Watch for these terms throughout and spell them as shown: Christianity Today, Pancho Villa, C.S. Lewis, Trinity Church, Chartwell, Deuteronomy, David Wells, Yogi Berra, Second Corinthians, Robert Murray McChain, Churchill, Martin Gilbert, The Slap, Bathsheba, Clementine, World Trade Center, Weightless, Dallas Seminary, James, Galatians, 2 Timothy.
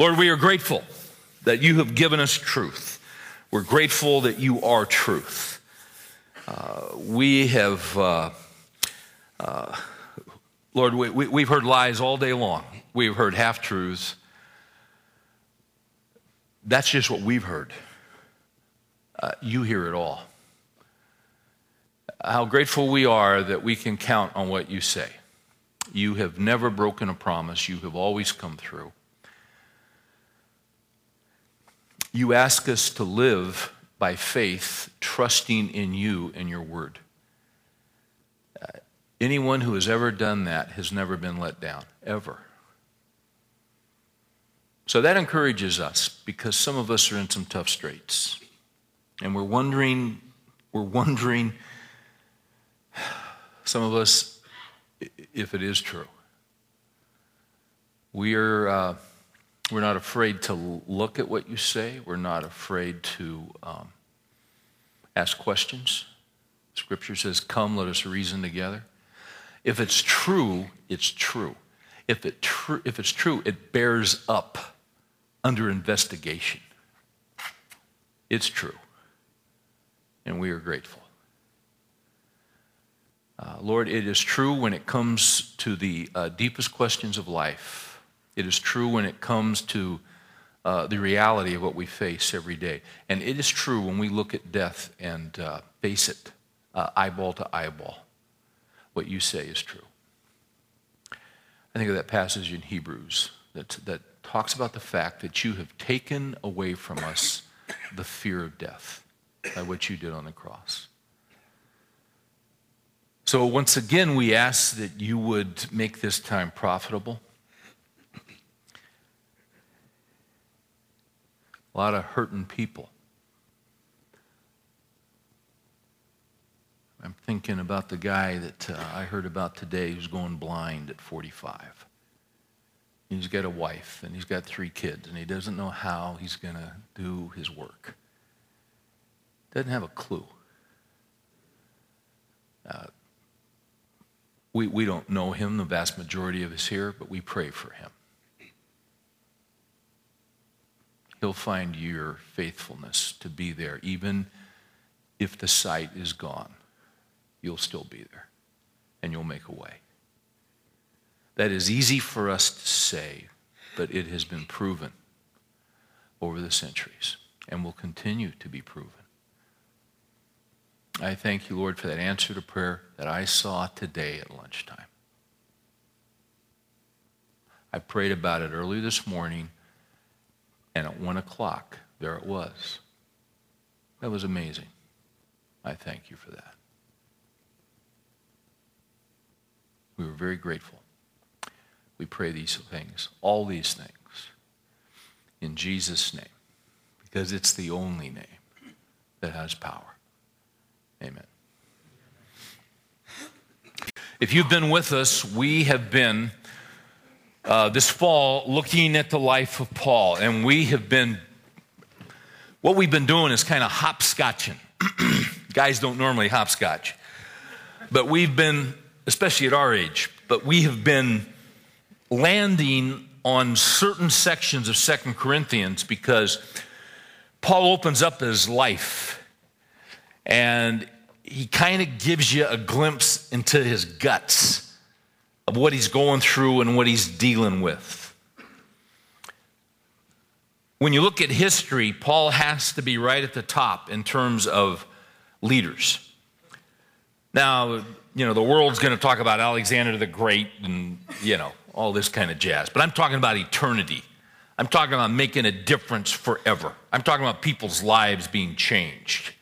Lord, we are grateful that you have given us truth. We're grateful that you are truth. Lord, we've heard lies all day long. We've heard half-truths. That's just what we've heard. You hear it all. How grateful we are that we can count on what you say. You have never broken a promise. You have always come through. You ask us to live by faith, trusting in you and your word. Anyone who has ever done that has never been let down, ever. So that encourages us, because some of us are in some tough straits. And we're wondering, some of us, if it is true. We're not afraid to look at what you say. We're not afraid to ask questions. Scripture says, come, let us reason together. If it's true, it's true. If it's true, it bears up under investigation. It's true, and we are grateful. Lord, it is true when it comes to the deepest questions of life. It is true when it comes to the reality of what we face every day. And it is true when we look at death and face it eyeball to eyeball. What you say is true. I think of that passage in Hebrews that talks about the fact that you have taken away from us the fear of death by what you did on the cross. So once again, we ask that you would make this time profitable. A lot of hurting people. I'm thinking about the guy that I heard about today who's going blind at 45. He's got a wife and he's got 3 kids and he doesn't know how he's going to do his work. Doesn't have a clue. We don't know him, the vast majority of us here, but we pray for him. He'll find your faithfulness to be there. Even if the sight is gone, you'll still be there, and you'll make a way. That is easy for us to say, but it has been proven over the centuries and will continue to be proven. I thank you, Lord, for that answer to prayer that I saw today at lunchtime. I prayed about it early this morning, and at 1 o'clock, there it was. That was amazing. I thank you for that. We were very grateful. We pray these things, all these things, in Jesus' name, because it's the only name that has power. Amen. If you've been with us, we have been this fall looking at the life of Paul, and what we've been doing is kind of hopscotching. Guys don't normally hopscotch, but we've been, especially at our age, but we have been landing on certain sections of 2 Corinthians because Paul opens up his life, and he kind of gives you a glimpse into his guts of what he's going through and what he's dealing with. When you look at history, Paul has to be right at the top in terms of leaders. Now, you know, the world's going to talk about Alexander the Great and, you know, all this kind of jazz. But I'm talking about eternity. I'm talking about making a difference forever. I'm talking about people's lives being changed.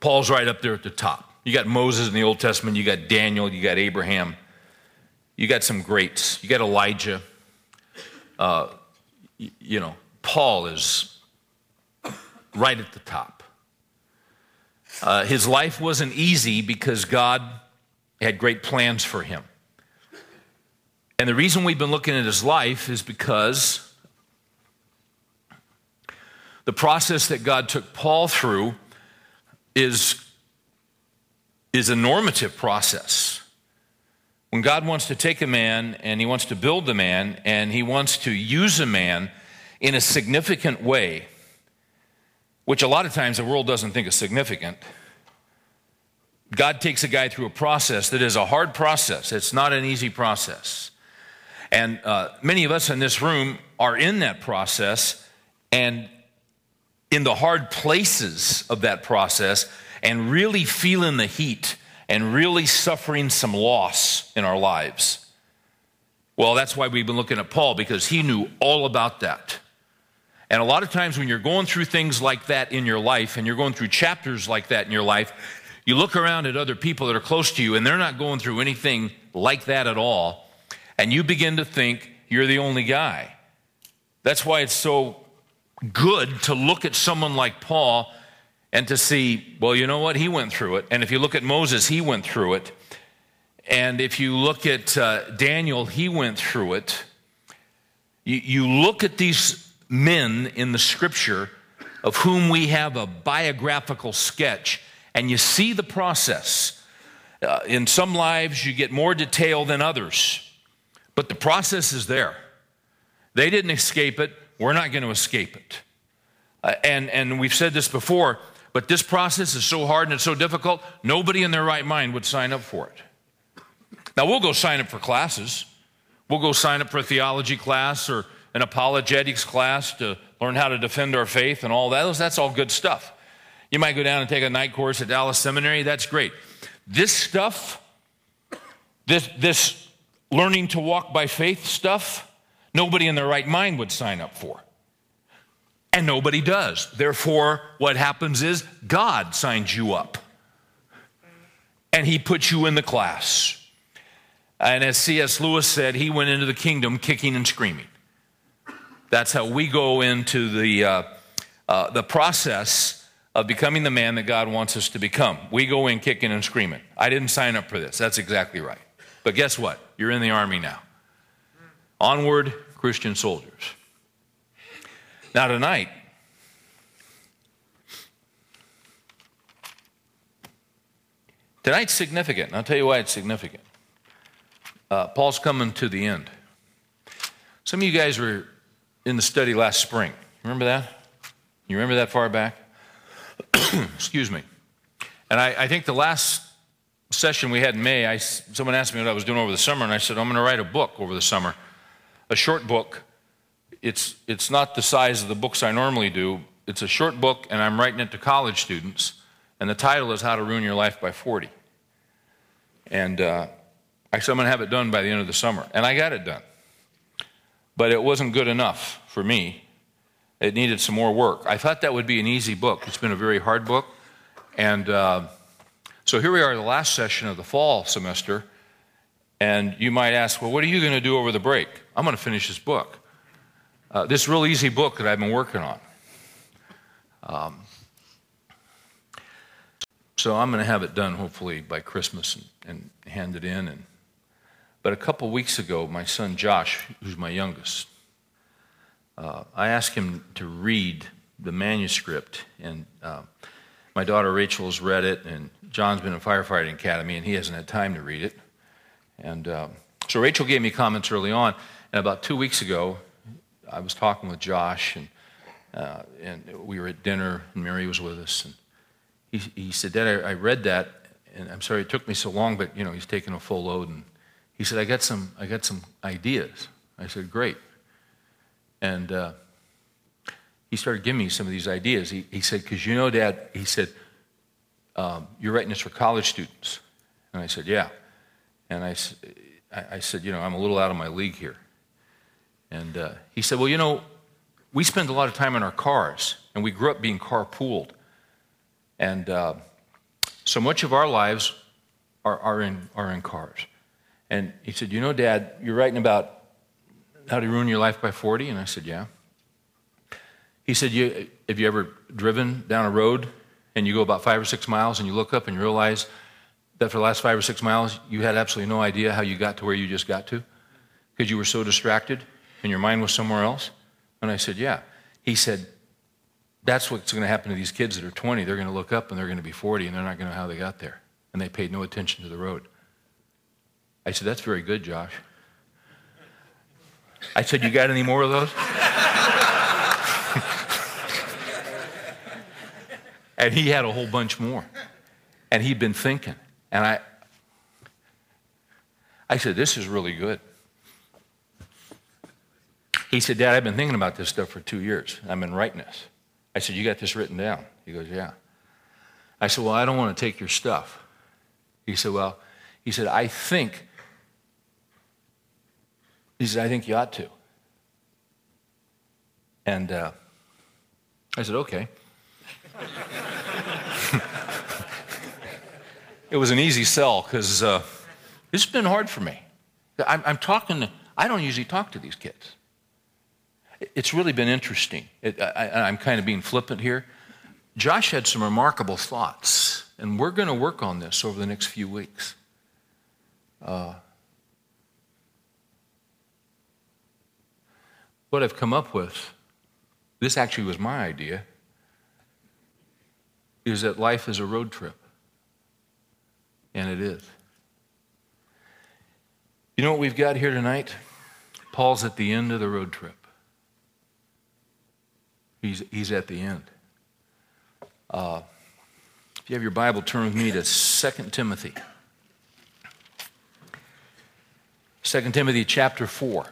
Paul's right up there at the top. You got Moses in the Old Testament. You got Daniel. You got Abraham. You got some greats. You got Elijah. You know, Paul is right at the top. His life wasn't easy because God had great plans for him. And the reason we've been looking at his life is because the process that God took Paul through is a normative process. When God wants to take a man and he wants to build the man and he wants to use a man in a significant way, which a lot of times the world doesn't think is significant, God takes a guy through a process that is a hard process. It's not an easy process. And many of us in this room are in that process and in the hard places of that process and really feeling the heat and really suffering some loss in our lives. Well, that's why we've been looking at Paul, because he knew all about that. And a lot of times when you're going through things like that in your life, and you're going through chapters like that in your life, you look around at other people that are close to you, and they're not going through anything like that at all, and you begin to think you're the only guy. That's why it's so good to look at someone like Paul and to see, well, you know what? He went through it. And if you look at Moses, he went through it. And if you look at Daniel, he went through it. You look at these men in the Scripture of whom we have a biographical sketch, and you see the process. In some lives, you get more detail than others, but the process is there. They didn't escape it. We're not going to escape it. And we've said this before, but this process is so hard and it's so difficult, nobody in their right mind would sign up for it. Now, we'll go sign up for classes. We'll go sign up for a theology class or an apologetics class to learn how to defend our faith and all that. That's all good stuff. You might go down and take a night course at Dallas Seminary. That's great. This stuff, this learning to walk by faith stuff, nobody in their right mind would sign up for. And nobody does. Therefore, what happens is God signs you up. And he puts you in the class. And as C.S. Lewis said, he went into the kingdom kicking and screaming. That's how we go into the process of becoming the man that God wants us to become. We go in kicking and screaming. I didn't sign up for this. That's exactly right. But guess what? You're in the army now. Onward, Christian soldiers. Now tonight, tonight's significant. And I'll tell you why it's significant. Paul's coming to the end. Some of you guys were in the study last spring. Remember that? You remember that far back? Excuse me. And I think the last session we had in May, someone asked me what I was doing over the summer, and I said, I'm going to write a book over the summer, a short book. It's not the size of the books I normally do. It's a short book, and I'm writing it to college students, and the title is How to Ruin Your Life by 40. And actually, I'm going to have it done by the end of the summer. And I got it done. But it wasn't good enough for me. It needed some more work. I thought that would be an easy book. It's been a very hard book. And so here we are, the last session of the fall semester. And you might ask, well, what are you going to do over the break? I'm going to finish this book. This real easy book that I've been working on. So I'm going to have it done, hopefully, by Christmas and hand it in. But a couple weeks ago, my son Josh, who's my youngest, I asked him to read the manuscript, and my daughter Rachel's read it, and John's been in firefighting academy, and he hasn't had time to read it. And so Rachel gave me comments early on, and about 2 weeks ago, I was talking with Josh, and we were at dinner, and Mary was with us, and he said, Dad, I read that, and I'm sorry it took me so long, but you know, he's taking a full load, and he said, I got some ideas. I said, great. And he started giving me some of these ideas. He said, because you know, Dad, he said, you're writing this for college students. And I said, yeah. And I said, you know, I'm a little out of my league here. And he said, well, you know, we spend a lot of time in our cars, and we grew up being carpooled. And so much of our lives are in cars. And he said, you know, Dad, you're writing about how to ruin your life by 40? And I said, yeah. He said, have you ever driven down a road and you go about 5 or 6 miles and you look up and you realize that for the last 5 or 6 miles you had absolutely no idea how you got to where you just got to because you were so distracted and your mind was somewhere else? And I said, yeah. He said, that's what's going to happen to these kids that are 20. They're going to look up and they're going to be 40 and they're not going to know how they got there. And they paid no attention to the road. I said, that's very good, Josh. I said, you got any more of those? And he had a whole bunch more. And he'd been thinking. And I said, this is really good. He said, Dad, I've been thinking about this stuff for 2 years. I've been writing this. I said, you got this written down? He goes, yeah. I said, well, I don't want to take your stuff. He said, well, I think you ought to. And I said, okay. It was an easy sell because this has been hard for me. I'm talking to, I don't usually talk to these kids. It's really been interesting. I'm kind of being flippant here. Josh had some remarkable thoughts, and we're going to work on this over the next few weeks. What I've come up with, this actually was my idea, is that life is a road trip. And it is. You know what we've got here tonight? Paul's at the end of the road trip. He's at the end. If you have your Bible, turn with me to 2 Timothy. 2 Timothy chapter 4.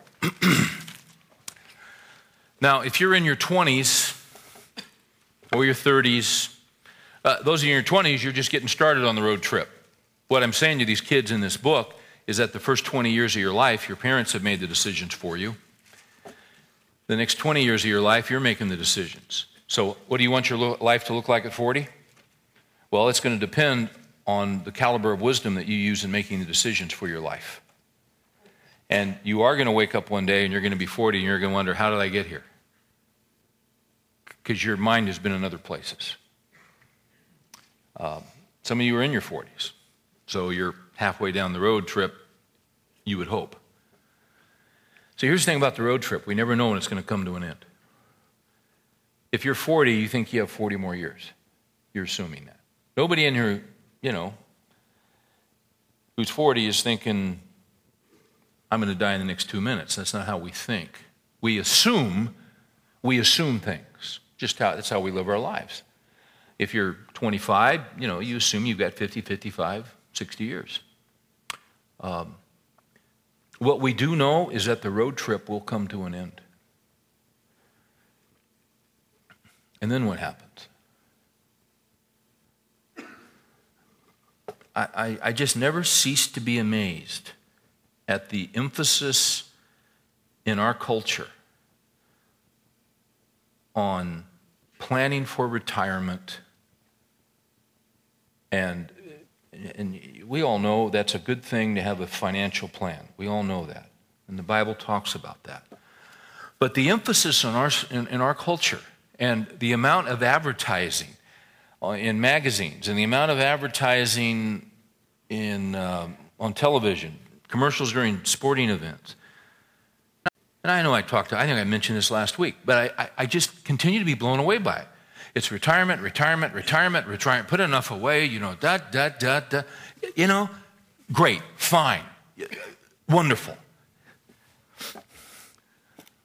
Now, if you're in your 20s or your 30s, those in your 20s, you're just getting started on the road trip. What I'm saying to these kids in this book is that the first 20 years of your life, your parents have made the decisions for you. The next 20 years of your life, you're making the decisions. So what do you want your life to look like at 40? Well, it's going to depend on the caliber of wisdom that you use in making the decisions for your life. And you are going to wake up one day and you're going to be 40 and you're going to wonder, how did I get here? Because your mind has been in other places. Some of you are in your 40s. So you're halfway down the road trip, you would hope. So here's the thing about the road trip. We never know when it's going to come to an end. If you're 40, you think you have 40 more years. You're assuming that. Nobody in here, who's 40 is thinking, I'm going to die in the next 2 minutes. That's not how we think. We assume things. That's how we live our lives. If you're 25, you assume you've got 50, 55, 60 years. What we do know is that the road trip will come to an end. And then what happens? I just never cease to be amazed at the emphasis in our culture on planning for retirement. And we all know that's a good thing to have a financial plan. We all know that. And the Bible talks about that. But the emphasis in our culture and the amount of advertising in magazines and the amount of advertising on television, commercials during sporting events. And I know I think I mentioned this last week, but I just continue to be blown away by it. It's retirement, retirement, retirement, retirement. Put enough away, da. Great, fine, wonderful.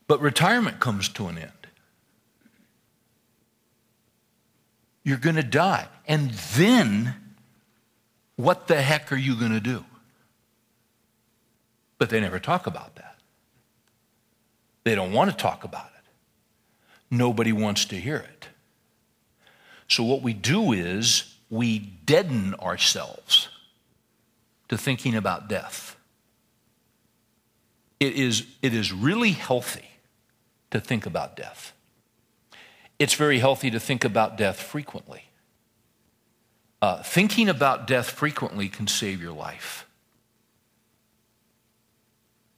But retirement comes to an end. You're going to die. And then what the heck are you going to do? But they never talk about that. They don't want to talk about it. Nobody wants to hear it. So what we do is we deaden ourselves to thinking about death. It is really healthy to think about death. It's very healthy to think about death frequently. Thinking about death frequently can save your life.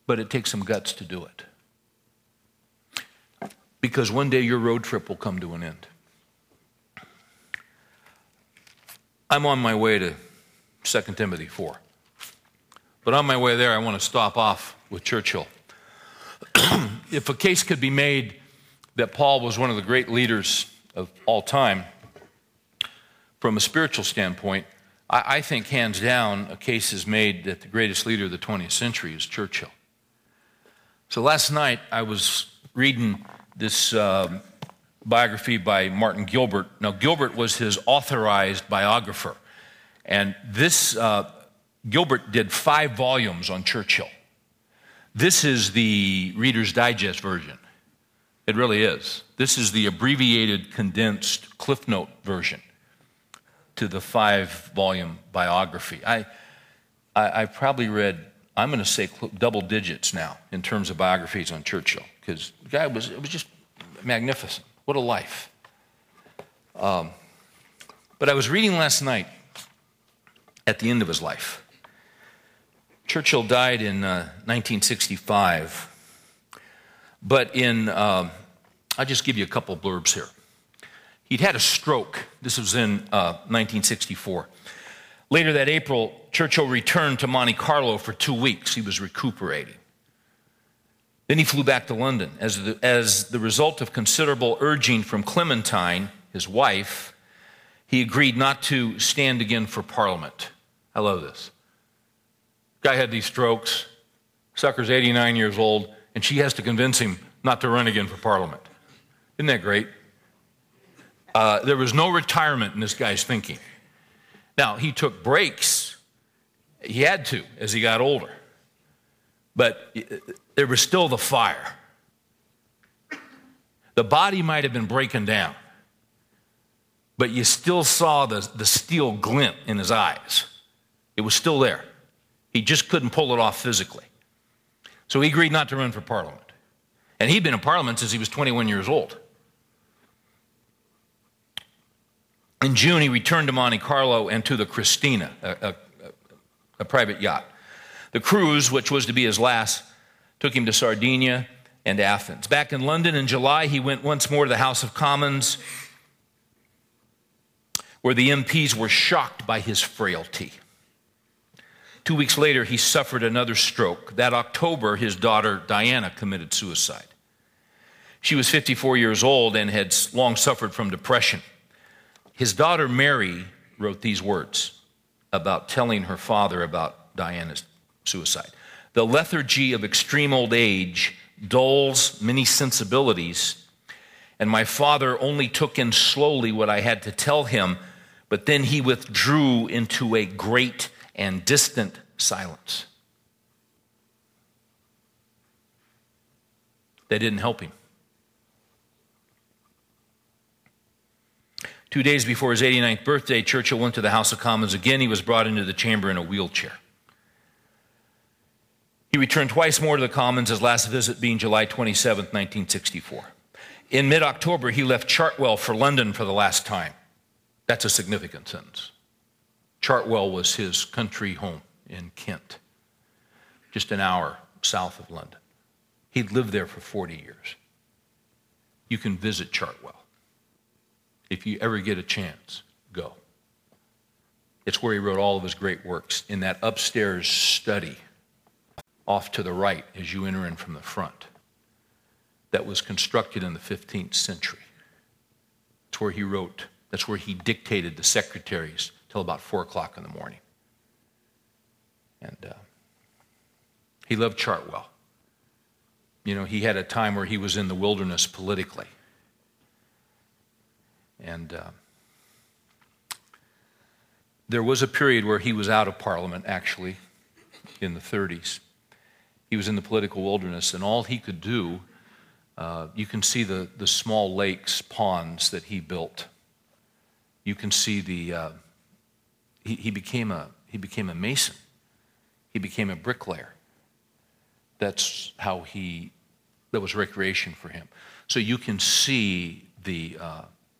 But it takes some guts to do it. Because one day your road trip will come to an end. I'm on my way to 2 Timothy 4. But on my way there, I want to stop off with Churchill. If a case could be made that Paul was one of the great leaders of all time, from a spiritual standpoint, I think, hands down, a case is made that the greatest leader of the 20th century is Churchill. So last night, I was reading this biography by Martin Gilbert. Now, Gilbert was his authorized biographer. And this, Gilbert did 5 volumes on Churchill. This is the Reader's Digest version. It really is. This is the abbreviated, condensed Cliff Note version to the 5-volume biography. I probably read, I'm going to say double digits now in terms of biographies on Churchill, because the guy was, it was just magnificent. What a life. But I was reading last night at the end of his life. Churchill died in 1965, but in, I'll just give you a couple blurbs here. He'd had a stroke. This was in 1964. Later that April, Churchill returned to Monte Carlo for 2 weeks. He was recuperating. Then he flew back to London. As the result of considerable urging from Clementine, his wife, he agreed not to stand again for Parliament. I love this. Guy had these strokes. Sucker's 89 years old, and she has to convince him not to run again for Parliament. Isn't that great? There was no retirement in this guy's thinking. Now, he took breaks. He had to as he got older. But there was still the fire. The body might have been breaking down, but you still saw the steel glint in his eyes. It was still there. He just couldn't pull it off physically. So he agreed not to run for Parliament. And he'd been in Parliament since he was 21 years old. In June, he returned to Monte Carlo and to the Christina, a private yacht. The cruise, which was to be his last, took him to Sardinia and Athens. Back in London in July, he went once more to the House of Commons, where the MPs were shocked by his frailty. 2 weeks later, he suffered another stroke. That October, his daughter Diana committed suicide. She was 54 years old and had long suffered from depression. His daughter Mary wrote these words about telling her father about Diana's suicide. The lethargy of extreme old age dulls many sensibilities, and my father only took in slowly what I had to tell him, but then he withdrew into a great and distant silence. They didn't help him. 2 days before his 89th birthday, Churchill went to the House of Commons again. He was brought into the chamber in a wheelchair. He returned twice more to the Commons, his last visit being July 27, 1964. In mid-October, he left Chartwell for London for the last time. That's a significant sentence. Chartwell was his country home in Kent, just an hour south of London. He'd lived there for 40 years. You can visit Chartwell. If you ever get a chance, go. It's where he wrote all of his great works, in that upstairs study off to the right as you enter in from the front that was constructed in the 15th century. That's where he wrote, that's where he dictated the secretaries till about 4 o'clock in the morning. And he loved Chartwell. You know, he had a time where he was in the wilderness politically. And there was a period where he was out of Parliament, actually, in the 30s. He was in the political wilderness, and all he could do, you can see the small lakes, ponds that he built. You can see the, he became a mason. He became a bricklayer. That's how he, that was recreation for him. So you can see the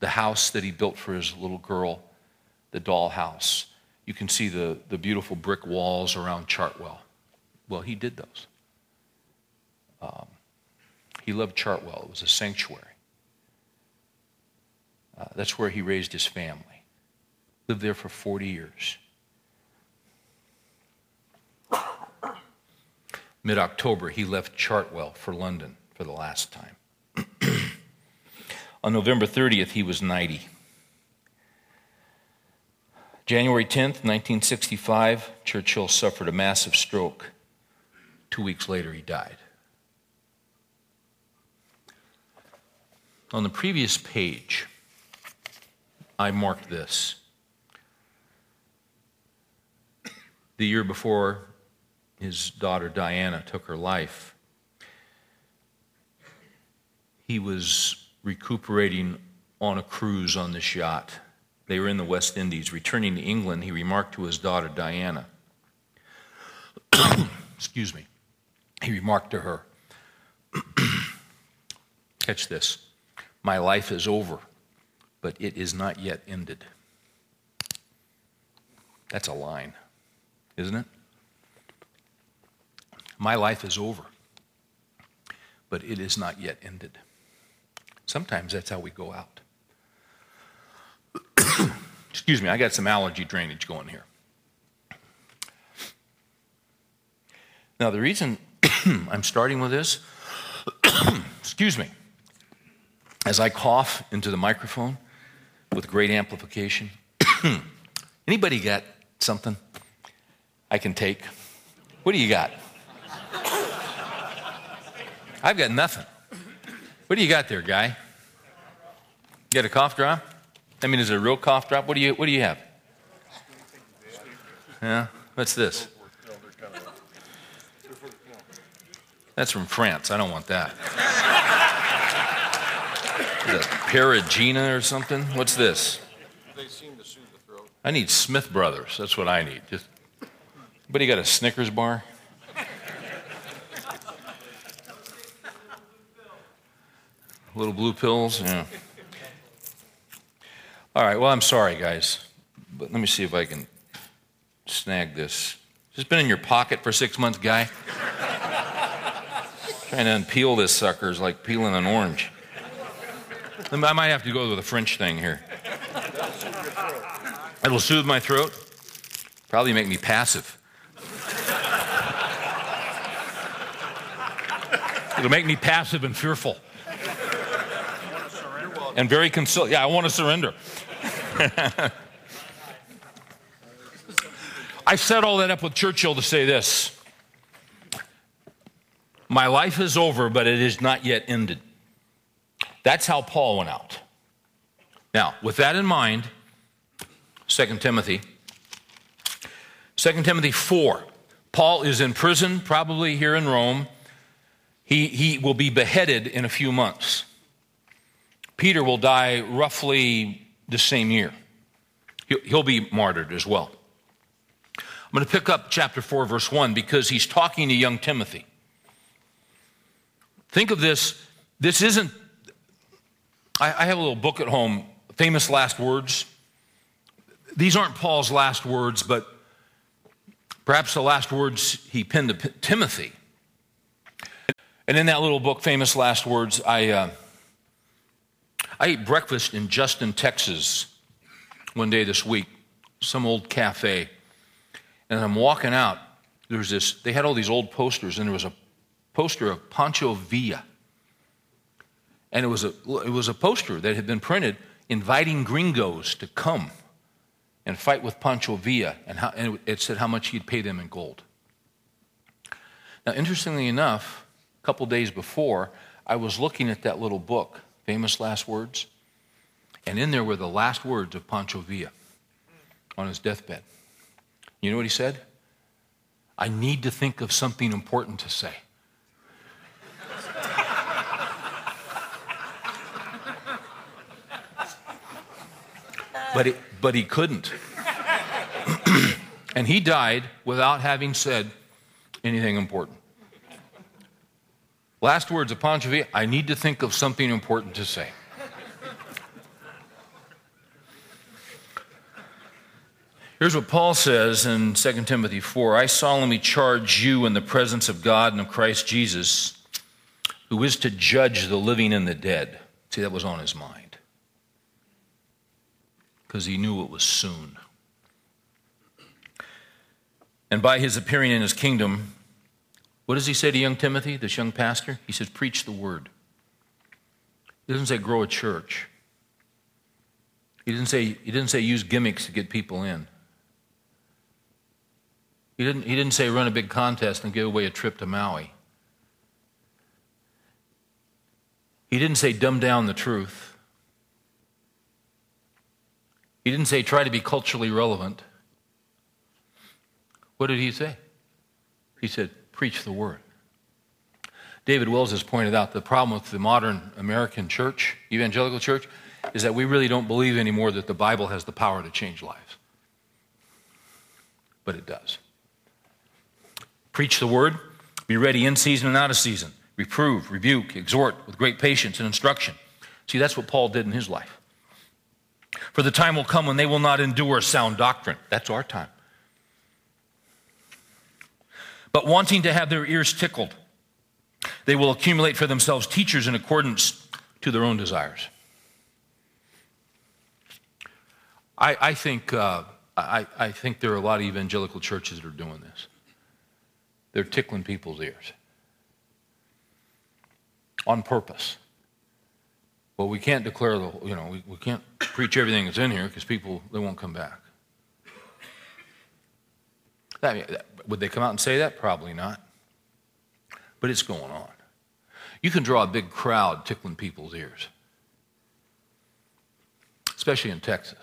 house that he built for his little girl, the dollhouse. You can see the beautiful brick walls around Chartwell. Well, he did those. He loved Chartwell. It was a sanctuary. That's where he raised his family. Lived there for 40 years. Mid-October, he left Chartwell for London for the last time. On November 30th, he was 90. January 10th, 1965, Churchill suffered a massive stroke. 2 weeks later, he died. On the previous page, I marked this. The year before his daughter Diana took her life, he was recuperating on a cruise on this yacht. They were in the West Indies. Returning to England, he remarked to his daughter Diana, excuse me, he remarked to her, catch this, "My life is over, but it is not yet ended." That's a line, isn't it? My life is over, but it is not yet ended. Sometimes that's how we go out. Excuse me, I got some allergy drainage going here. Now, the reason I'm starting with this, excuse me, as I cough into the microphone with great amplification, anybody got something I can take? What do you got? I've got nothing. What do you got there, guy? You got a cough drop? I mean, is it a real cough drop? What do you have? Yeah, what's this? That's from France. I don't want that. A Paragina or something? What's this? They seem to soothe the throat. I need Smith Brothers. That's what I need. Just, anybody got a Snickers bar? Little blue pills? Yeah. All right, well, I'm sorry, guys, but let me see if I can snag this. It's been in your pocket for 6 months, guy. Trying to unpeel this sucker is like peeling an orange. I might have to go with a French thing here. It'll soothe my throat. Probably make me passive. It'll make me passive and fearful. And very conciliatory. Yeah, I want to surrender. I set all that up with Churchill to say this. My life is over, but it is not yet ended. That's how Paul went out. Now, with that in mind, 2 Timothy 4. Paul is in prison, probably here in Rome. He will be beheaded in a few months. Peter will die roughly the same year. He'll be martyred as well. I'm going to pick up chapter 4, verse 1, because he's talking to young Timothy. Think of this. This isn't... I have a little book at home, Famous Last Words. These aren't Paul's last words, but perhaps the last words he penned to Timothy. And in that little book, Famous Last Words, I ate breakfast in Justin, Texas, one day this week, some old cafe. And I'm walking out. There's this. They had all these old posters, and there was a poster of Pancho Villa. And it was a poster that had been printed inviting gringos to come and fight with Pancho Villa, and it said how much he'd pay them in gold. Now, interestingly enough, a couple days before, I was looking at that little book, Famous Last Words, and in there were the last words of Pancho Villa on his deathbed. You know what he said? "I need to think of something important to say." But he couldn't. And he died without having said anything important. Last words of Pancho Villa, "I need to think of something important to say." Here's what Paul says in 2 Timothy 4. "I solemnly charge you in the presence of God and of Christ Jesus, who is to judge the living and the dead." See, that was on his mind, because he knew it was soon. "And by his appearing in his kingdom," what does he say to young Timothy, this young pastor? He says, "Preach the word." He doesn't say grow a church. He He didn't say use gimmicks to get people in. He didn't say run a big contest and give away a trip to Maui. He didn't say dumb down the truth. He didn't say try to be culturally relevant. What did he say? He said, preach the word. David Wells has pointed out the problem with the modern American church, evangelical church, is that we really don't believe anymore that the Bible has the power to change lives. But it does. Preach the word. Be ready in season and out of season. Reprove, rebuke, exhort with great patience and instruction. See, that's what Paul did in his life. For the time will come when they will not endure sound doctrine. That's our time. But wanting to have their ears tickled, they will accumulate for themselves teachers in accordance to their own desires. I think there are a lot of evangelical churches that are doing this. They're tickling people's ears. On purpose. Well, we can't declare the, we can't preach everything that's in here because people, they won't come back. Would they come out and say that? Probably not. But it's going on. You can draw a big crowd tickling people's ears. Especially in Texas.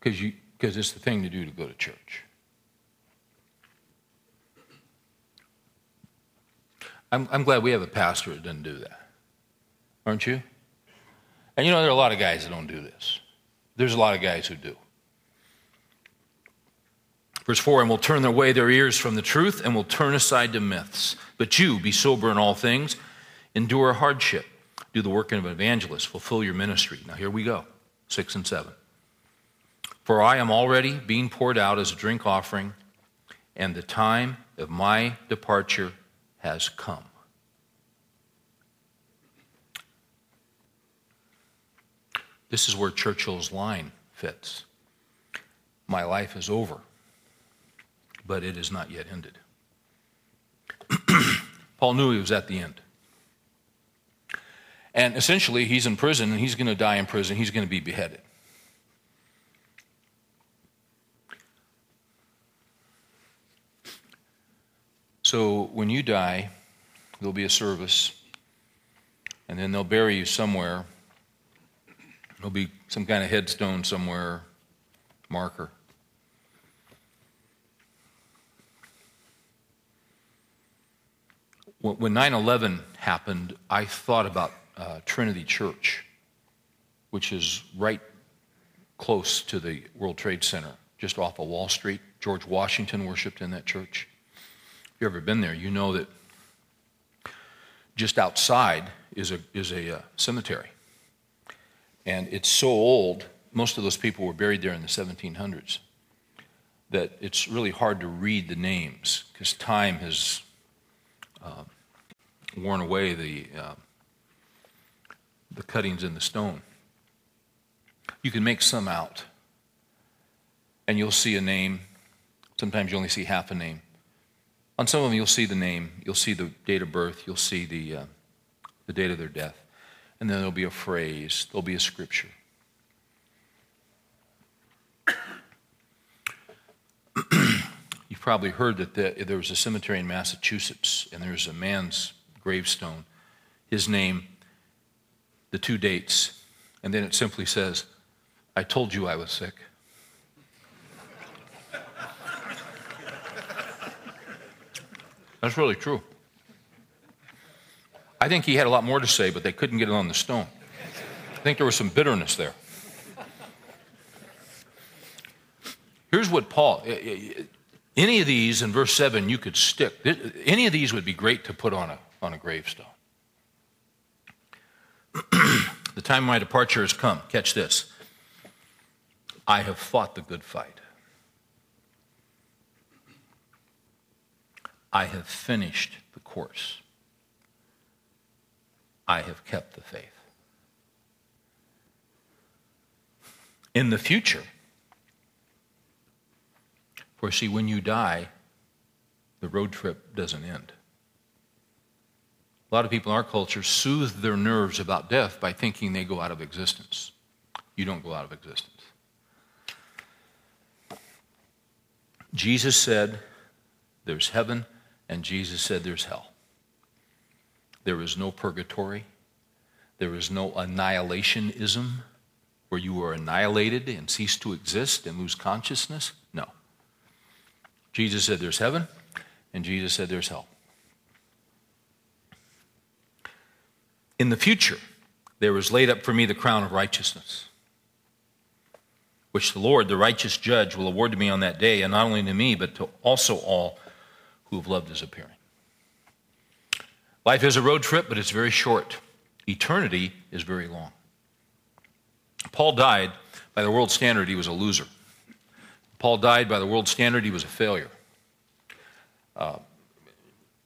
Because it's the thing to do to go to church. I'm glad we have a pastor that doesn't do that. Aren't you? And there are a lot of guys that don't do this. There's a lot of guys who do. Verse 4, and will turn away their ears from the truth and will turn aside to myths. But you, be sober in all things, endure hardship, do the work of an evangelist, fulfill your ministry. Now here we go, 6 and 7. For I am already being poured out as a drink offering, and the time of my departure has come. This is where Churchill's line fits. My life is over, but it is not yet ended. Paul knew he was at the end. And essentially, he's in prison, and he's going to die in prison. He's going to be beheaded. So when you die, there'll be a service, and then they'll bury you somewhere. There'll be some kind of headstone somewhere, marker. When 9/11 happened, I thought about Trinity Church, which is right close to the World Trade Center, just off of Wall Street. George Washington worshipped in that church. If you've ever been there, you know that just outside is a cemetery. And it's so old, most of those people were buried there in the 1700s, that it's really hard to read the names because time has worn away the cuttings in the stone. You can make some out, and you'll see a name. Sometimes you only see half a name. On some of them, you'll see the name, you'll see the date of birth, you'll see the date of their death, and then there'll be a phrase, there'll be a scripture. You've probably heard that there was a cemetery in Massachusetts, and there's a man's gravestone, his name, the two dates, and then it simply says, "I told you I was sick." That's really true. I think he had a lot more to say, but they couldn't get it on the stone. I think there was some bitterness there. Here's what Paul, any of these in verse 7 you could stick. Any of these would be great to put on a gravestone. The time of my departure has come. Catch this. I have fought the good fight. I have finished the course. I have kept the faith. In the future, for see, when you die, the road trip doesn't end. A lot of people in our culture soothe their nerves about death by thinking they go out of existence. you don't go out of existence. Jesus said there's heaven, and Jesus said there's hell. There is no purgatory. There is no annihilationism where you are annihilated and cease to exist and lose consciousness. No. Jesus said there's heaven, and Jesus said there's hell. In the future, there was laid up for me the crown of righteousness, which the Lord, the righteous judge, will award to me on that day, and not only to me, but to also all who have loved his appearing. Life is a road trip, but it's very short. Eternity is very long. Paul died by the world standard, he was a loser. Paul died by the world standard, he was a failure.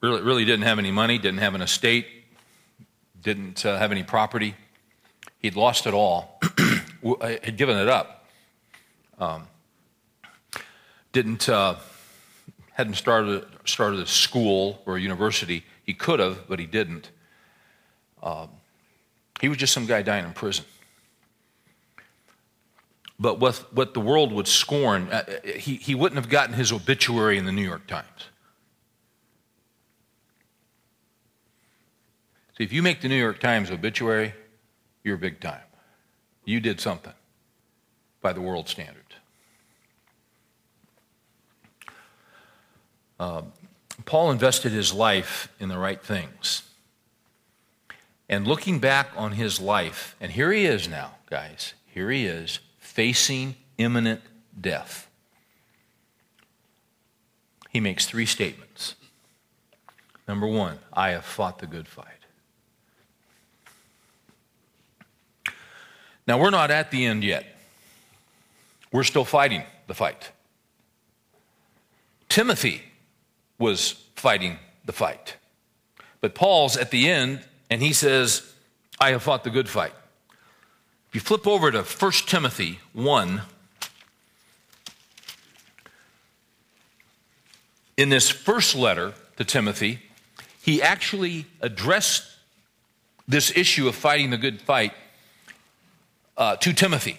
Really didn't have any money, didn't have an estate, didn't have any property. He'd lost it all, had given it up. Hadn't started a school or a university. He could have, but he didn't. He was just some guy dying in prison. But with what the world would scorn, he wouldn't have gotten his obituary in the New York Times. See, if you make the New York Times obituary, you're big time. You did something by the world standard. Paul invested his life in the right things. And looking back on his life, and here he is now, guys. Here he is, facing imminent death. He makes three statements. Number one, I have fought the good fight. Now, we're not at the end yet. We're still fighting the fight. Timothy was fighting the fight. But Paul's at the end, and he says, I have fought the good fight. If you flip over to 1 Timothy 1, in this first letter to Timothy, he actually addressed this issue of fighting the good fight to Timothy.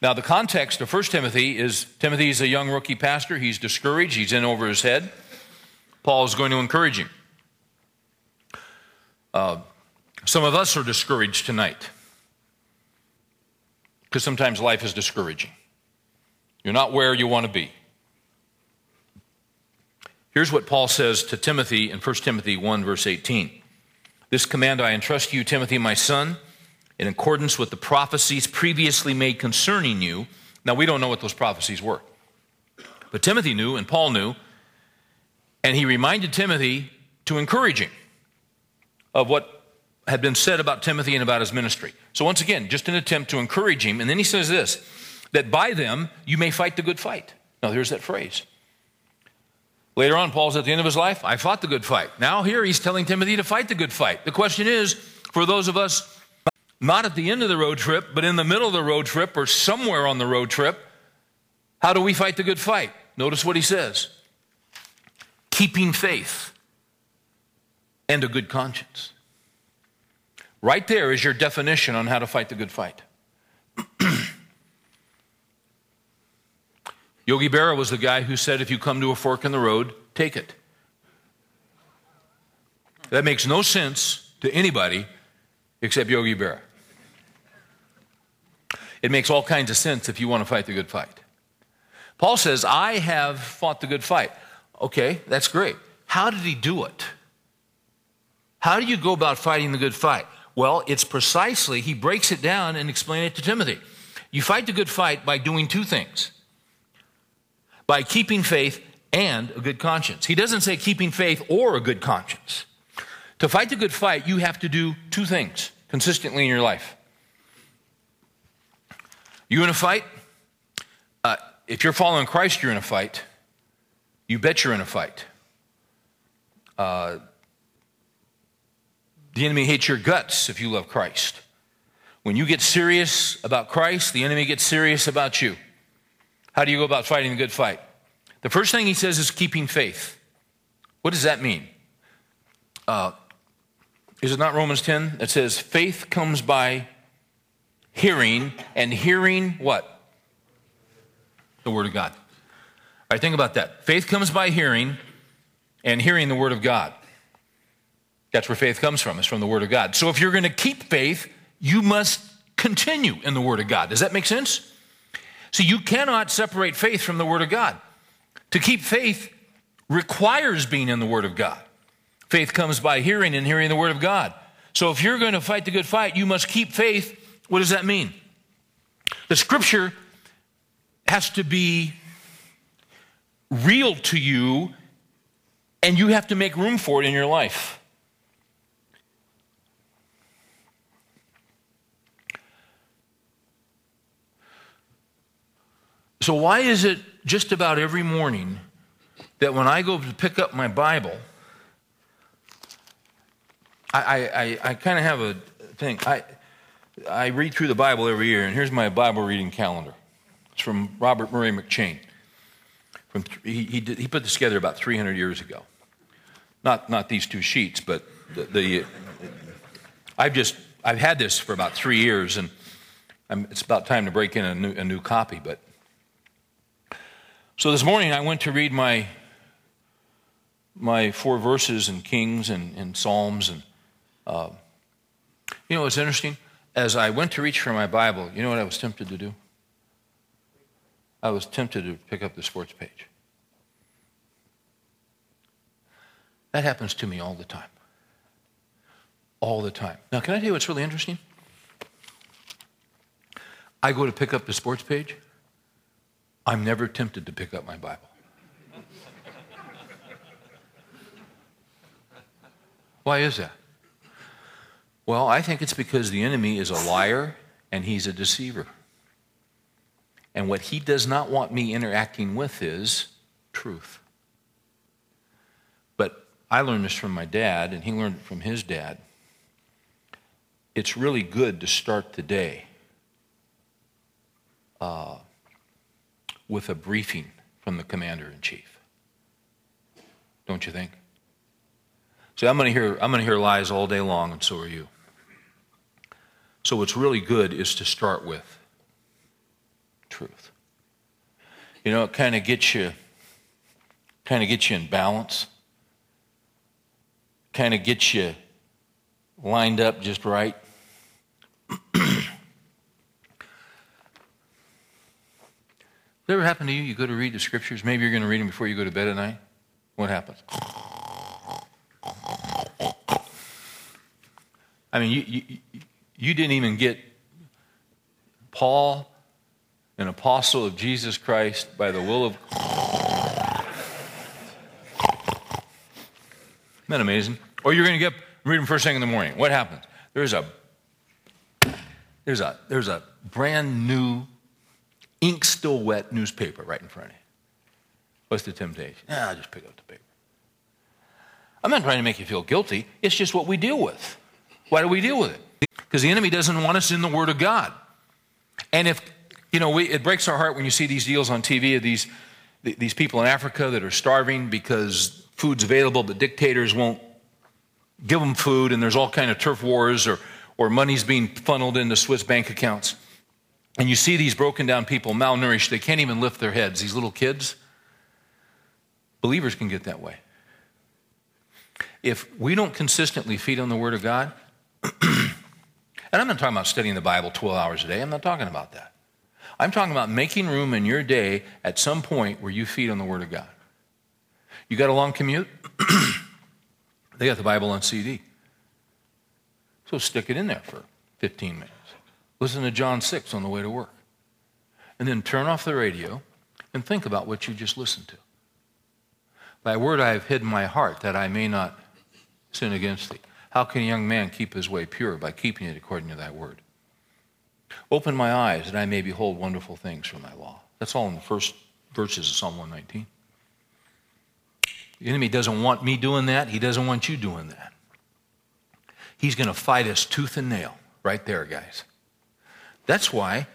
Now, the context of 1 Timothy is Timothy's a young rookie pastor. He's discouraged. He's in over his head. Paul is going to encourage him. Some of us are discouraged tonight because sometimes life is discouraging. You're not where you want to be. Here's what Paul says to Timothy in 1 Timothy 1, verse 18. This command I entrust to you, Timothy, my son, in accordance with the prophecies previously made concerning you. Now, we don't know what those prophecies were. But Timothy knew, and Paul knew, and he reminded Timothy to encourage him of what had been said about Timothy and about his ministry. So once again, just an attempt to encourage him. And then he says this, that by them you may fight the good fight. Now, here's that phrase. Later on, Paul's at the end of his life, I fought the good fight. Now here he's telling Timothy to fight the good fight. The question is, for those of us not at the end of the road trip, but in the middle of the road trip or somewhere on the road trip, how do we fight the good fight? Notice what he says. Keeping faith and a good conscience. Right there is your definition on how to fight the good fight. Yogi Berra was the guy who said, if you come to a fork in the road, take it. That makes no sense to anybody except Yogi Berra. It makes all kinds of sense if you want to fight the good fight. Paul says, I have fought the good fight. Okay, that's great. How did he do it? How do you go about fighting the good fight? Well, it's precisely, he breaks it down and explains it to Timothy. You fight the good fight by doing two things. By keeping faith and a good conscience. He doesn't say keeping faith or a good conscience. To fight the good fight, you have to do two things consistently in your life. You in a fight? If you're following Christ, you're in a fight. You bet you're in a fight. The enemy hates your guts if you love Christ. When you get serious about Christ, the enemy gets serious about you. How do you go about fighting the good fight? The first thing he says is keeping faith. What does that mean? Is it not Romans 10 that says faith comes by hearing, and hearing what? The Word of God. All right, think about that. Faith comes by hearing, and hearing the Word of God. That's where faith comes from. It's from the Word of God. So if you're going to keep faith, you must continue in the Word of God. Does that make sense? So you cannot separate faith from the Word of God. To keep faith requires being in the Word of God. Faith comes by hearing, and hearing the Word of God. So if you're going to fight the good fight, you must keep faith. What does that mean? The Scripture has to be real to you, and you have to make room for it in your life. So why is it just about every morning that when I go to pick up my Bible, I kind of have a thing. I read through the Bible every year, and here's my Bible reading calendar. It's from Robert Murray McChain. He put this together about 300 years ago. Not these two sheets, but I've had this for about 3 years, and it's about time to break in a new copy. But so this morning I went to read my four verses in Kings and Psalms, and you know what's interesting? As I went to reach for my Bible, you know what I was tempted to do? I was tempted to pick up the sports page. That happens to me all the time. All the time. Now, can I tell you what's really interesting? I go to pick up the sports page. I'm never tempted to pick up my Bible. Why is that? Well, I think it's because the enemy is a liar and he's a deceiver. And what he does not want me interacting with is truth. But I learned this from my dad, and he learned it from his dad. It's really good to start the day with a briefing from the commander-in-chief. Don't you think? See, I'm going to hear lies all day long, and so are you. So what's really good is to start with truth. You know, it kind of gets you in balance. Kind of gets you lined up just right. Does it ever happen to you? You go to read the Scriptures. Maybe you're going to read them before you go to bed at night. What happens? I mean, you didn't even get Paul, an apostle of Jesus Christ, by the will of... Isn't that amazing? Or you're going to read them first thing in the morning. What happens? There's a brand new, ink still wet newspaper right in front of you. What's the temptation? I'll just pick up the paper. I'm not trying to make you feel guilty. It's just what we deal with. Why do we deal with it? Because the enemy doesn't want us in the Word of God. And if... You know, it breaks our heart when you see these deals on TV of these people in Africa that are starving because food's available, but dictators won't give them food, and there's all kind of turf wars or money's being funneled into Swiss bank accounts. And you see these broken down people, malnourished. They can't even lift their heads. These little kids. Believers can get that way. If we don't consistently feed on the Word of God, and I'm not talking about studying the Bible 12 hours a day. I'm not talking about that. I'm talking about making room in your day at some point where you feed on the Word of God. You got a long commute? They got the Bible on CD. So stick it in there for 15 minutes. Listen to John 6 on the way to work. And then turn off the radio and think about what you just listened to. Thy word I have hid in my heart that I may not sin against thee. How can a young man keep his way pure? By keeping it according to thy word. Open my eyes that I may behold wonderful things from thy law. That's all in the first verses of Psalm 119. The enemy doesn't want me doing that. He doesn't want you doing that. He's going to fight us tooth and nail right there, guys. That's why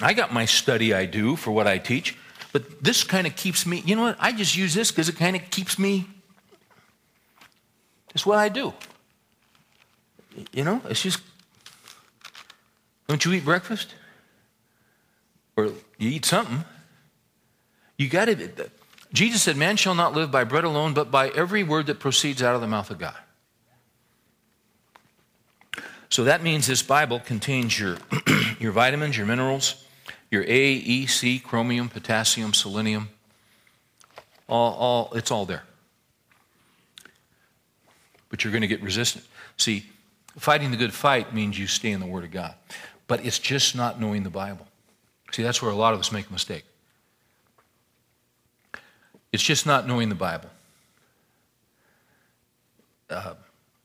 I got my study I do for what I teach, but this kind of keeps me, you know what, I just use this because it kind of keeps me, it's what I do. You know, it's just... Don't you eat breakfast? Or you eat something. You got to. Jesus said, man shall not live by bread alone, but by every word that proceeds out of the mouth of God. So that means this Bible contains your, your vitamins, your minerals, your A, E, C, chromium, potassium, selenium. It's all there. But you're going to get resistant. See, fighting the good fight means you stay in the Word of God. But it's just not knowing the Bible. See, that's where a lot of us make a mistake. It's just not knowing the Bible.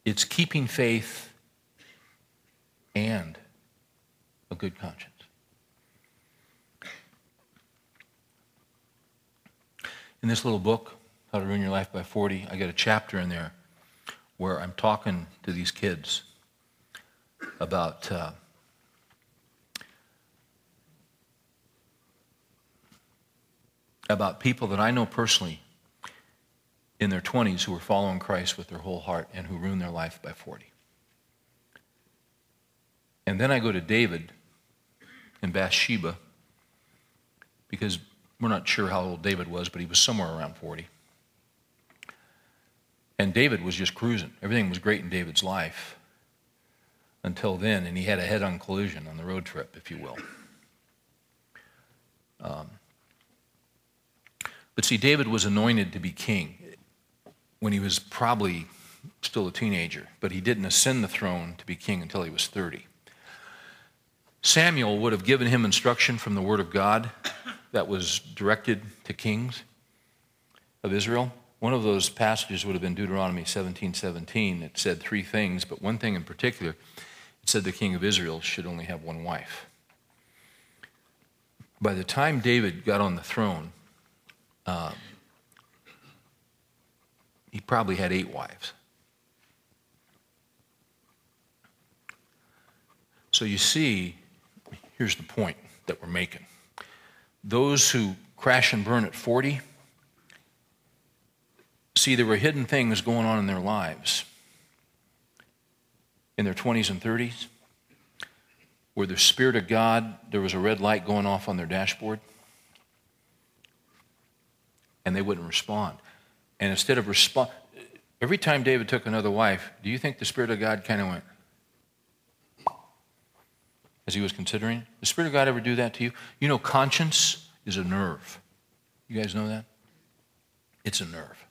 It's keeping faith and a good conscience. In this little book, How to Ruin Your Life by 40, I got a chapter in there where I'm talking to these kids about people that I know personally in their 20s who are following Christ with their whole heart and who ruined their life by 40. And then I go to David and Bathsheba, because we're not sure how old David was, but he was somewhere around 40. And David was just cruising. Everything was great in David's life until then, and he had a head-on collision on the road trip, if you will. But see, David was anointed to be king when he was probably still a teenager, but he didn't ascend the throne to be king until he was 30. Samuel would have given him instruction from the Word of God that was directed to kings of Israel. One of those passages would have been Deuteronomy 17:17. It said three things, but one thing in particular, it said the king of Israel should only have one wife. By the time David got on the throne, he probably had 8 wives. So you see, here's the point that we're making. Those who crash and burn at 40, see, there were hidden things going on in their lives in their 20s and 30s where the Spirit of God, there was a red light going off on their dashboard and they wouldn't respond. And instead of respond, every time David took another wife, do you think the Spirit of God kind of went, as he was considering? Did the Spirit of God ever do that to you? You know, conscience is a nerve. You guys know that? It's a nerve.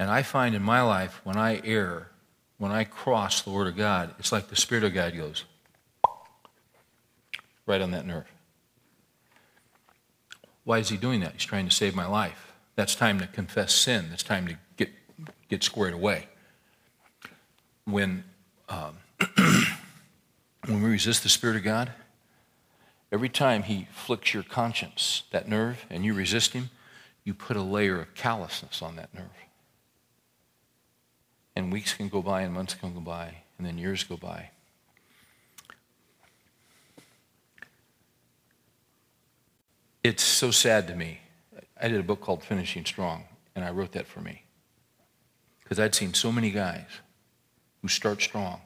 And I find in my life, when I err, when I cross the Word of God, it's like the Spirit of God goes right on that nerve. Why is he doing that? He's trying to save my life. That's time to confess sin. That's time to get squared away. When we resist the Spirit of God, every time he flicks your conscience, that nerve, and you resist him, you put a layer of callousness on that nerve. And weeks can go by, and months can go by, and then years go by. It's so sad to me. I did a book called Finishing Strong, and I wrote that for me. Because I'd seen so many guys who start strong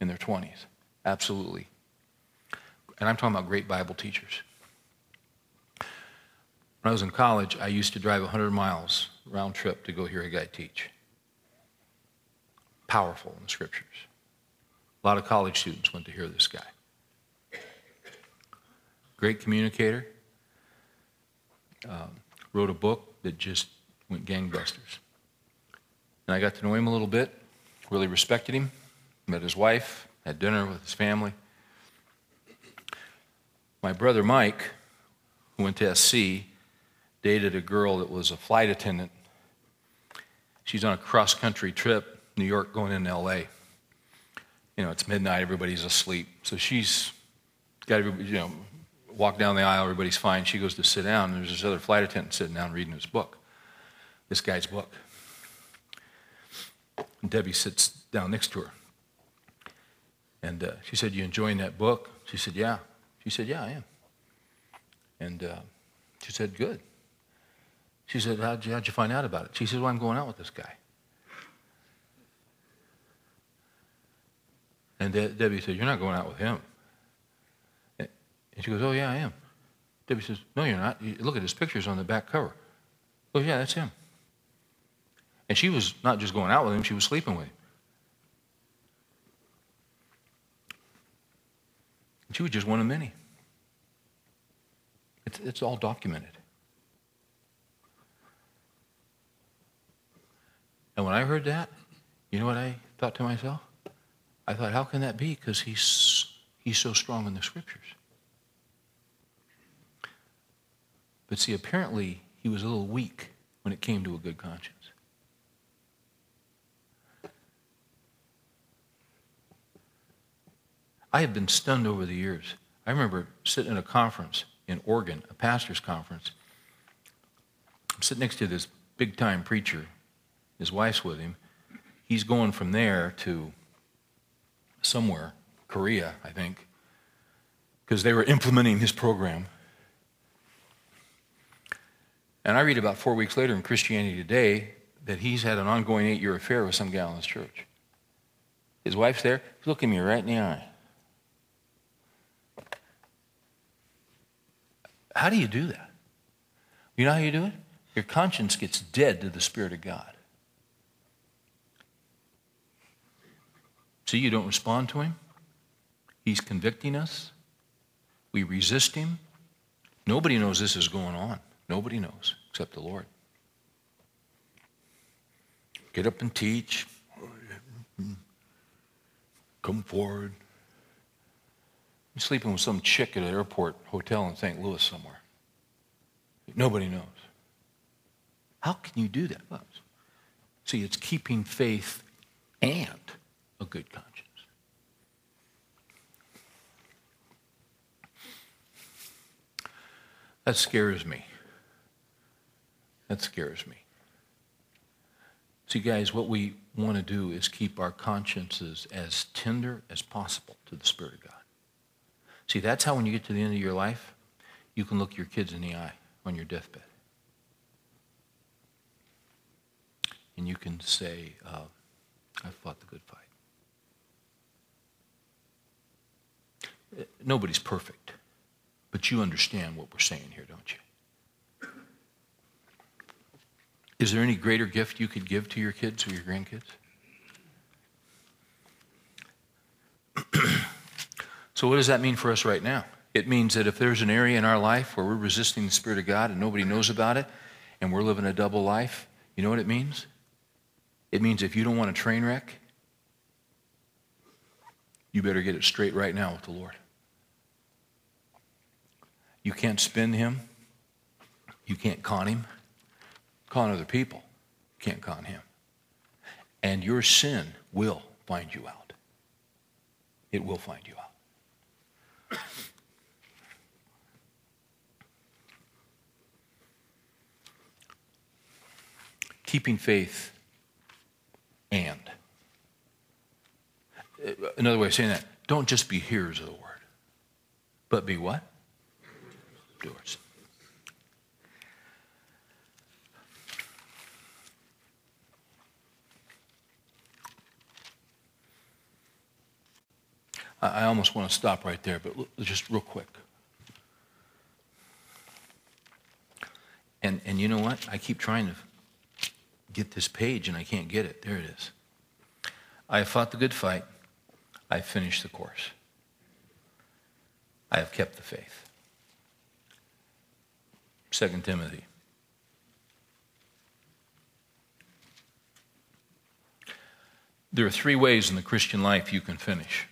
in their 20s, absolutely. And I'm talking about great Bible teachers. When I was in college, I used to drive 100 miles round trip to go hear a guy teach. Powerful in the Scriptures. A lot of college students went to hear this guy. Great communicator. Wrote a book that just went gangbusters. And I got to know him a little bit. Really respected him, met his wife, had dinner with his family. My brother Mike, who went to SC, dated a girl that was a flight attendant. She's on a cross-country trip, New York going into L.A. You know, it's midnight, everybody's asleep. So she's got everybody, you know, walk down the aisle, everybody's fine. She goes to sit down, and there's this other flight attendant sitting down reading his book, this guy's book. And Debbie sits down next to her. And she said, you enjoying that book? She said, yeah. She said, yeah, I am. And she said, good. She said, how'd you find out about it? She said, well, I'm going out with this guy. And Debbie says, "You're not going out with him." And she goes, "Oh, yeah, I am." Debbie says, "No, you're not. Look at his pictures on the back cover." "Oh, yeah, that's him." And she was not just going out with him, she was sleeping with him. And she was just one of many. It's all documented. And when I heard that, you know what I thought to myself? I thought, how can that be? Because he's so strong in the Scriptures. But see, apparently, he was a little weak when it came to a good conscience. I have been stunned over the years. I remember sitting in a conference in Oregon, a pastor's conference. I'm sitting next to this big-time preacher. His wife's with him. He's going from there to somewhere, Korea, I think, because they were implementing his program. And I read about 4 weeks later in Christianity Today that he's had an ongoing 8-year affair with some gal in his church. His wife's there. He's looking me right in the eye. How do you do that? You know how you do it? Your conscience gets dead to the Spirit of God. See, you don't respond to him. He's convicting us. We resist him. Nobody knows this is going on. Nobody knows except the Lord. Get up and teach. Come forward. I'm sleeping with some chick at an airport hotel in St. Louis somewhere. Nobody knows. How can you do that? Well, see, it's keeping faith and a good conscience. That scares me. That scares me. See, guys, what we want to do is keep our consciences as tender as possible to the Spirit of God. See, that's how when you get to the end of your life, you can look your kids in the eye on your deathbed. And you can say, I've fought the good fight. Nobody's perfect, but you understand what we're saying here, don't you? Is there any greater gift you could give to your kids or your grandkids? So what does that mean for us right now? It means that if there's an area in our life where we're resisting the Spirit of God and nobody knows about it, and we're living a double life, you know what it means? It means if you don't want a train wreck, you better get it straight right now with the Lord. You can't spin him. You can't con him. Con other people. You can't con him. And your sin will find you out. It will find you out. Keeping faith and. Another way of saying that, don't just be hearers of the word, but be what? Doers. I almost want to stop right there, but just real quick. And you know what? I keep trying to get this page, and I can't get it. There it is. I have fought the good fight. I have finished the course. I have kept the faith. 2 Timothy. There are 3 ways in the Christian life you can finish.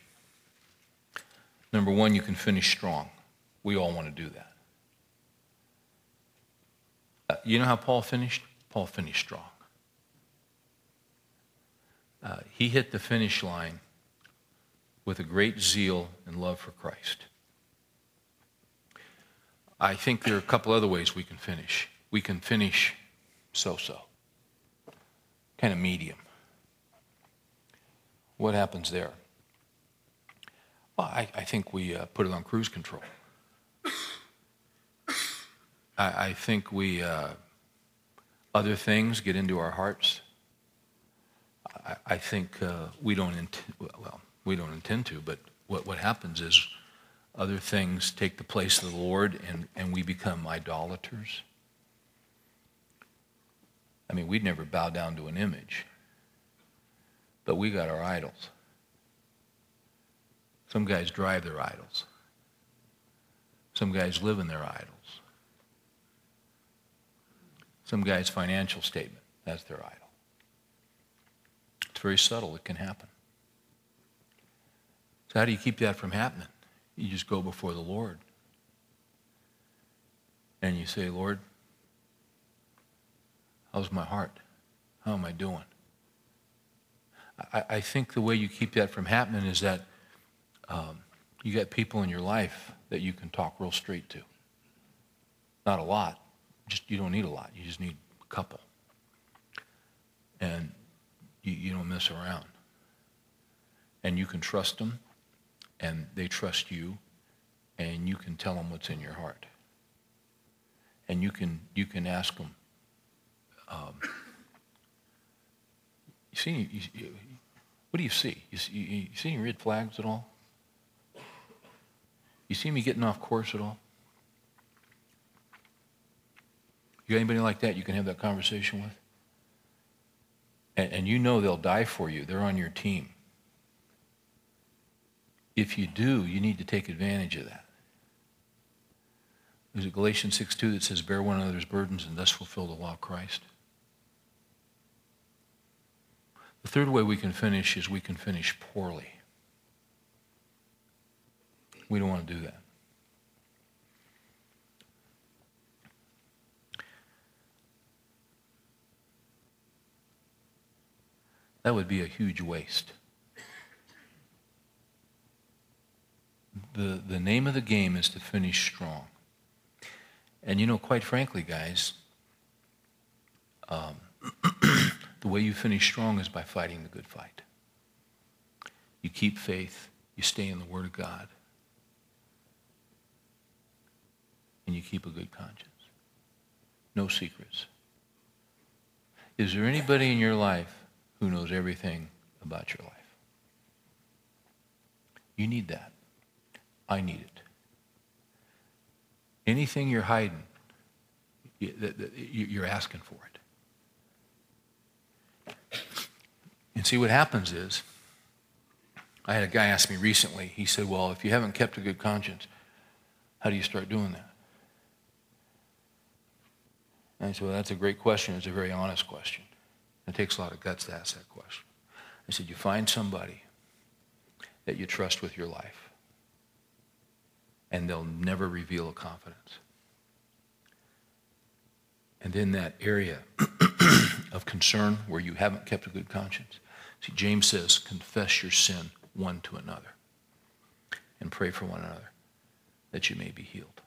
Number 1, you can finish strong. We all want to do that. You know how Paul finished? Paul finished strong. He hit the finish line with a great zeal and love for Christ. I think there are a couple other ways we can finish. We can finish so-so, kind of medium. What happens there? Well, I think we put it on cruise control. I think we other things get into our hearts. I think we don't. Well, We don't intend to, but what happens is other things take the place of the Lord, and we become idolaters. I mean, we'd never bow down to an image, but we got our idols. Some guys drive their idols. Some guys live in their idols. Some guy's financial statement, that's their idol. It's very subtle, it can happen. So how do you keep that from happening? You just go before the Lord. And you say, Lord, how's my heart? How am I doing? I think the way you keep that from happening is that you got people in your life that you can talk real straight to. Not a lot. Just you don't need a lot. You just need a couple. And you don't mess around. And you can trust them, and they trust you, and you can tell them what's in your heart. And you can ask them, what do you see? You see any red flags at all? You see me getting off course at all? You got anybody like that you can have that conversation with? And you know they'll die for you. They're on your team. If you do, you need to take advantage of that. There's a Galatians 6:2 that says, bear one another's burdens and thus fulfill the law of Christ. The third way we can finish is we can finish poorly. We don't want to do that. That would be a huge waste. The name of the game is to finish strong. And you know, quite frankly, guys, the way you finish strong is by fighting the good fight. You keep faith, you stay in the Word of God, and you keep a good conscience. No secrets. Is there anybody in your life who knows everything about your life? You need that. I need it. Anything you're hiding, you're asking for it. And see, what happens is, I had a guy ask me recently, he said, well, if you haven't kept a good conscience, how do you start doing that? And I said, well, that's a great question. It's a very honest question. It takes a lot of guts to ask that question. I said, you find somebody that you trust with your life, and they'll never reveal a confidence. And then that area of concern where you haven't kept a good conscience. See, James says, confess your sin one to another and pray for one another that you may be healed.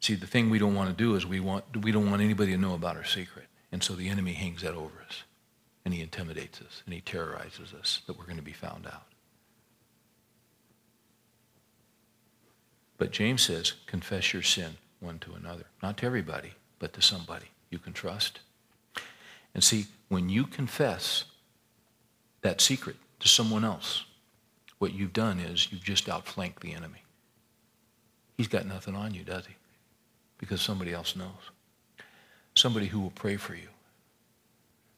See, the thing we don't want to do is we don't want anybody to know about our secret. And so the enemy hangs that over us, and he intimidates us, and he terrorizes us that we're going to be found out. But James says, confess your sin one to another. Not to everybody, but to somebody you can trust. And see, when you confess that secret to someone else, what you've done is you've just outflanked the enemy. He's got nothing on you, does he? Because somebody else knows. Somebody who will pray for you.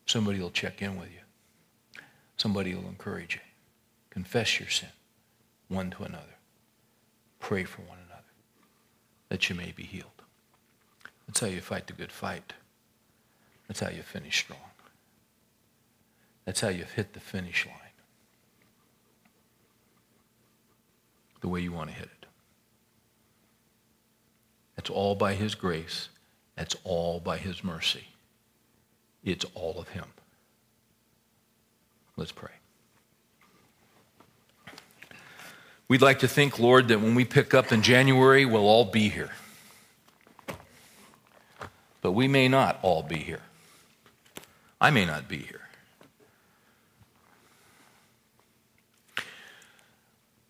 Somebody who will check in with you. Somebody who will encourage you. Confess your sin one to another. Pray for one another, that you may be healed. That's how you fight the good fight. That's how you finish strong. That's how you hit the finish line, the way you want to hit it. That's all by His grace. That's all by His mercy. It's all of Him. Let's pray. We'd like to think, Lord, that when we pick up in January, we'll all be here. But we may not all be here. I may not be here.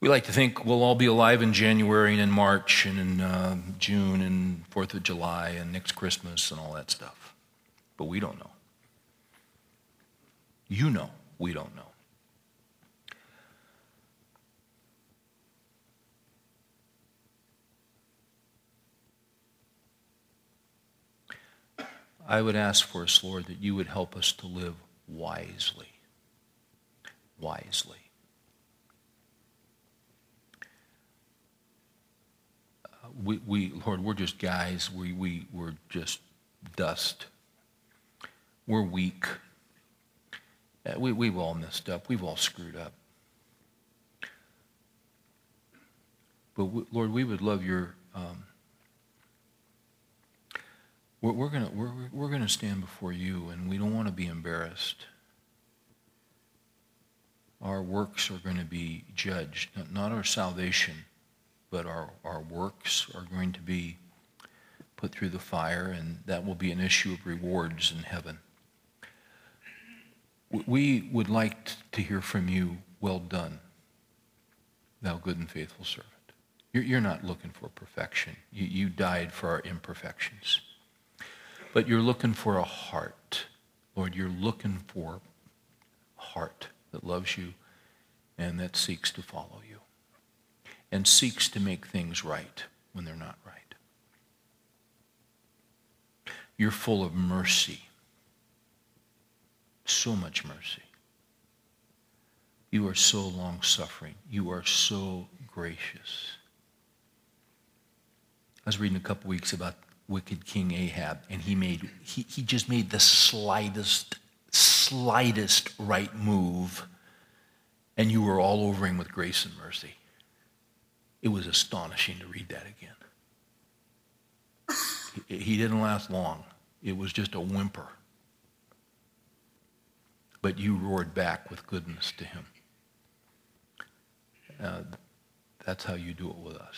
We like to think we'll all be alive in January and in March and in June and 4th of July and next Christmas and all that stuff. But we don't know. You know. We don't know. I would ask for us, Lord, that you would help us to live wisely. Wisely. We Lord, we're just guys. We're just dust. We're weak. We've all messed up. We've all screwed up. But Lord, we would love your. We're gonna stand before you, and we don't want to be embarrassed. Our works are going to be judged, not our salvation. But our works are going to be put through the fire, and that will be an issue of rewards in heaven. We would like to hear from you, well done, thou good and faithful servant. You're not looking for perfection. You died for our imperfections. But you're looking for a heart. Lord, you're looking for a heart that loves you and that seeks to follow you. And seeks to make things right when they're not right. You're full of mercy. So much mercy. You are so long-suffering. You are so gracious. I was reading a couple weeks about wicked King Ahab, and he just made the slightest right move, and you were all over him with grace and mercy. It was astonishing to read that again. He didn't last long. It was just a whimper. But you roared back with goodness to him. That's how you do it with us.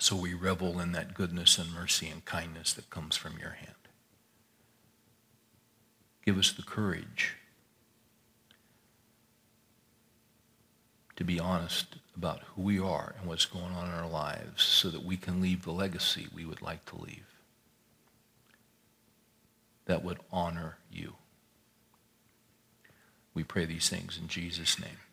So we revel in that goodness and mercy and kindness that comes from your hand. Give us the courage to be honest about who we are and what's going on in our lives so that we can leave the legacy we would like to leave that would honor you. We pray these things in Jesus' name.